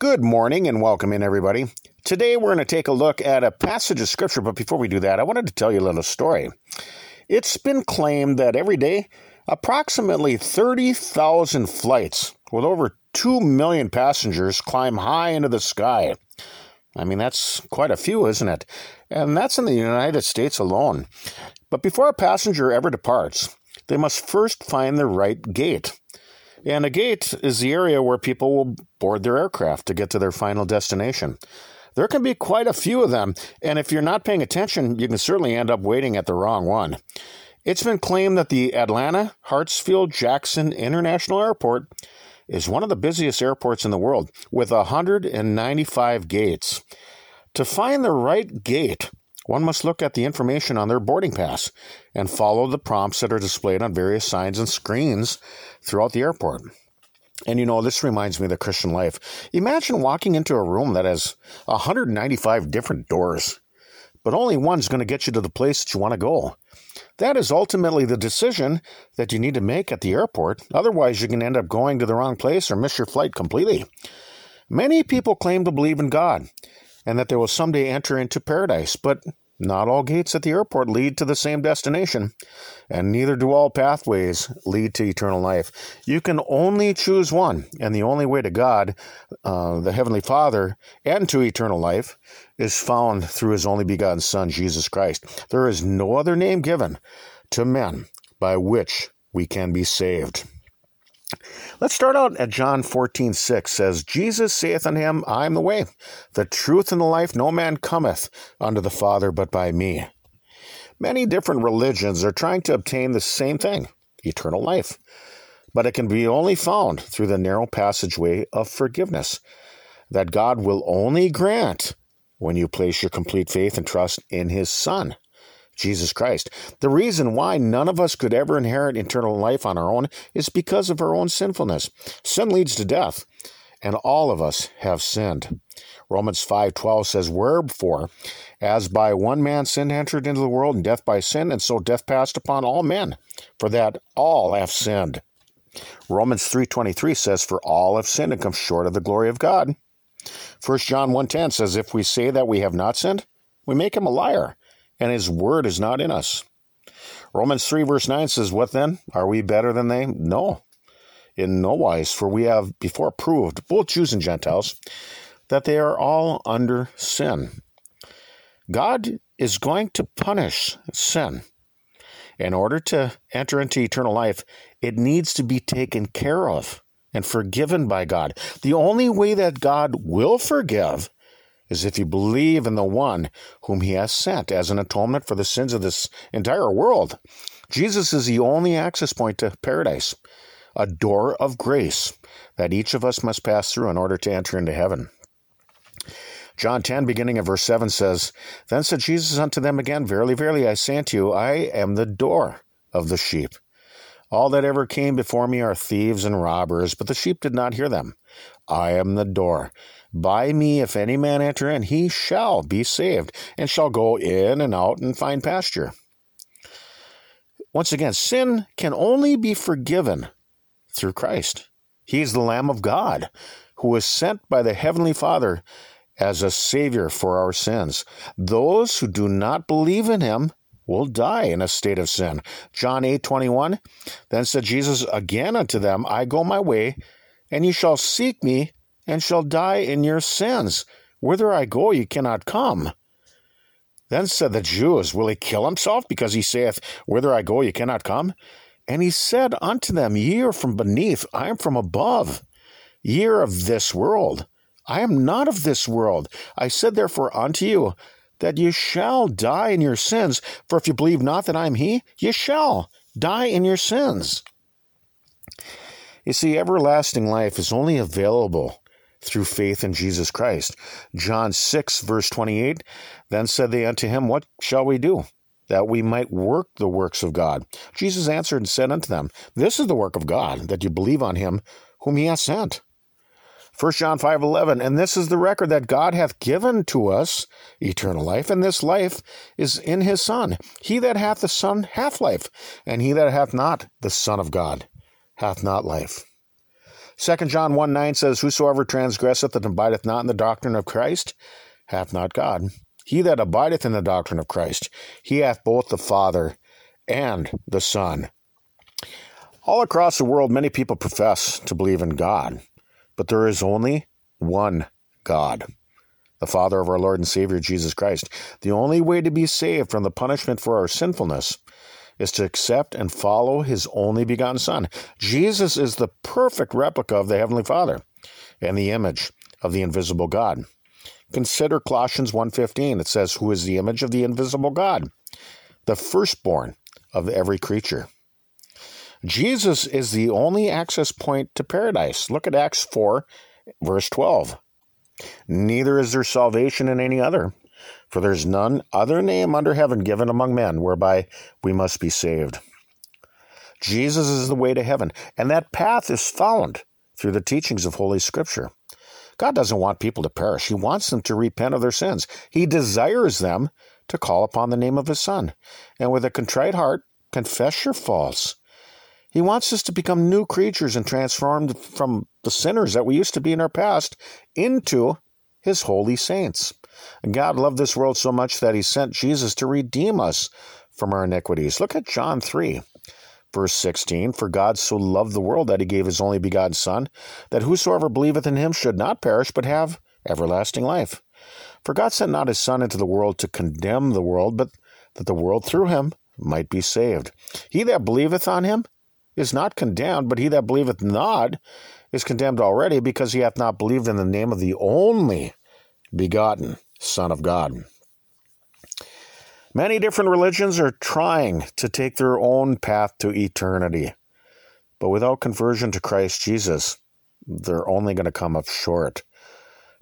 Good morning and welcome in, everybody. Today we're going to take a look at a passage of Scripture, but before we do that, I wanted to tell you a little story. It's been claimed that every day, approximately 30,000 flights with over 2 million passengers climb high into the sky. I mean, that's quite a few, isn't it? And that's in the United States alone. But before a passenger ever departs, they must first find the right gate. And a gate is the area where people will board their aircraft to get to their final destination. There can be quite a few of them, and if you're not paying attention, you can certainly end up waiting at the wrong one. It's been claimed that the Atlanta-Hartsfield-Jackson International Airport is one of the busiest airports in the world, with 195 gates. To find the right gate, one must look at the information on their boarding pass and follow the prompts that are displayed on various signs and screens throughout the airport. And you know, this reminds me of the Christian life. Imagine walking into a room that has 195 different doors, but only one's going to get you to the place that you want to go. That is ultimately the decision that you need to make at the airport. Otherwise, you can end up going to the wrong place or miss your flight completely. Many people claim to believe in God and that they will someday enter into paradise, but not all gates at the airport lead to the same destination, and neither do all pathways lead to eternal life. You can only choose one, and the only way to God, the Heavenly Father, and to eternal life is found through His only begotten Son, Jesus Christ. There is no other name given to men by which we can be saved. Let's start out at John 14:6 says, Jesus saith unto him, I am the way, the truth, and the life. No man cometh unto the Father but by me. Many different religions are trying to obtain the same thing, eternal life, but it can be only found through the narrow passageway of forgiveness that God will only grant when you place your complete faith and trust in His Son, Jesus Christ. The reason why none of us could ever inherit eternal life on our own is because of our own sinfulness. Sin leads to death, and all of us have sinned. Romans 5:12 says, wherefore, as by one man sin entered into the world, and death by sin, and so death passed upon all men, for that all have sinned. Romans 3:23 says, for all have sinned and come short of the glory of God. 1 John 1:10 says, if we say that we have not sinned, we make him a liar, and His word is not in us. Romans 3 verse 9 says, what then? Are we better than they? No, in no wise, for we have before proved, both Jews and Gentiles, that they are all under sin. God is going to punish sin. In order to enter into eternal life, it needs to be taken care of and forgiven by God. The only way that God will forgive is if you believe in the one whom He has sent as an atonement for the sins of this entire world. Jesus is the only access point to paradise, a door of grace that each of us must pass through in order to enter into heaven. John 10, beginning of verse 7 says, then said Jesus unto them again, verily, verily, I say unto you, I am the door of the sheep. All that ever came before me are thieves and robbers, but the sheep did not hear them. I am the door. By me, if any man enter in, he shall be saved, and shall go in and out and find pasture. Once again, sin can only be forgiven through Christ. He is the Lamb of God, who was sent by the Heavenly Father as a Savior for our sins. Those who do not believe in Him will die in a state of sin. John 8:21, then said Jesus again unto them, I go my way, and ye shall seek me, and shall die in your sins. Whither I go, ye cannot come. Then said the Jews, will he kill himself, because he saith, whither I go, ye cannot come? And he said unto them, ye are from beneath, I am from above. Ye are of this world, I am not of this world. I said therefore unto you, that you shall die in your sins, for if you believe not that I am He, you shall die in your sins. You see, everlasting life is only available through faith in Jesus Christ. John 6, verse 28, then said they unto Him, what shall we do, that we might work the works of God? Jesus answered and said unto them, this is the work of God, that you believe on Him whom He hath sent. 1 John 5:11, and this is the record that God hath given to us, eternal life, and this life is in His Son. He that hath the Son hath life, and he that hath not the Son of God hath not life. 2 John 1:9 says, whosoever transgresseth and abideth not in the doctrine of Christ hath not God. He that abideth in the doctrine of Christ, he hath both the Father and the Son. All across the world, many people profess to believe in God, but there is only one God, the Father of our Lord and Savior, Jesus Christ. The only way to be saved from the punishment for our sinfulness is to accept and follow his only begotten Son. Jesus is the perfect replica of the Heavenly Father and the image of the invisible God. Consider Colossians 1:15. It says, who is the image of the invisible God, the firstborn of every creature. Jesus is the only access point to paradise. Look at Acts 4, verse 12. Neither is there salvation in any other, for there is none other name under heaven given among men whereby we must be saved. Jesus is the way to heaven, and that path is found through the teachings of Holy Scripture. God doesn't want people to perish. He wants them to repent of their sins. He desires them to call upon the name of his Son, and with a contrite heart, confess your faults. He wants us to become new creatures and transformed from the sinners that we used to be in our past into his holy saints. And God loved this world so much that he sent Jesus to redeem us from our iniquities. Look at John 3, verse 16. For God so loved the world that he gave his only begotten Son, that whosoever believeth in him should not perish, but have everlasting life. For God sent not his Son into the world to condemn the world, but that the world through him might be saved. He that believeth on him is not condemned, but he that believeth not is condemned already, because he hath not believed in the name of the only begotten Son of God. Many different religions are trying to take their own path to eternity, but without conversion to Christ Jesus, they're only going to come up short.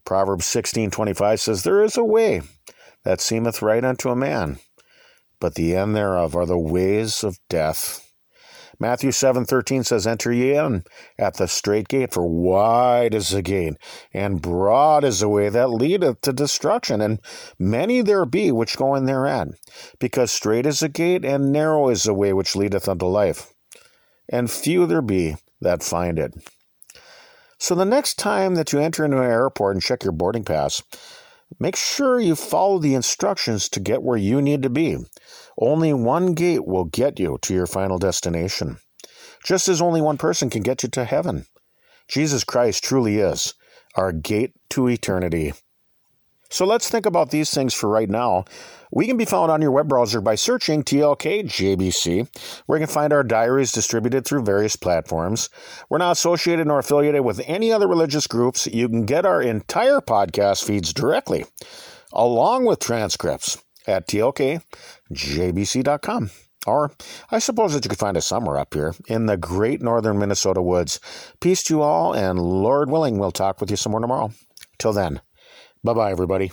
Proverbs 16:25 says, there is a way that seemeth right unto a man, but the end thereof are the ways of death. Matthew 7:13 says, enter ye in at the strait gate, for wide is the gate, and broad is the way that leadeth to destruction, and many there be which go in thereat. Because strait is the gate, and narrow is the way which leadeth unto life, and few there be that find it. So the next time that you enter into an airport and check your boarding pass, make sure you follow the instructions to get where you need to be. Only one gate will get you to your final destination, just as only one person can get you to heaven. Jesus Christ truly is our gate to eternity. So let's think about these things for right now. We can be found on your web browser by searching TLKJBC, where you can find our diaries distributed through various platforms. We're not associated nor affiliated with any other religious groups. You can get our entire podcast feeds directly, along with transcripts, at TLKJBC.com. Or I suppose that you could find us somewhere up here in the great northern Minnesota woods. Peace to you all, and Lord willing, we'll talk with you somewhere tomorrow. Till then, bye-bye, everybody.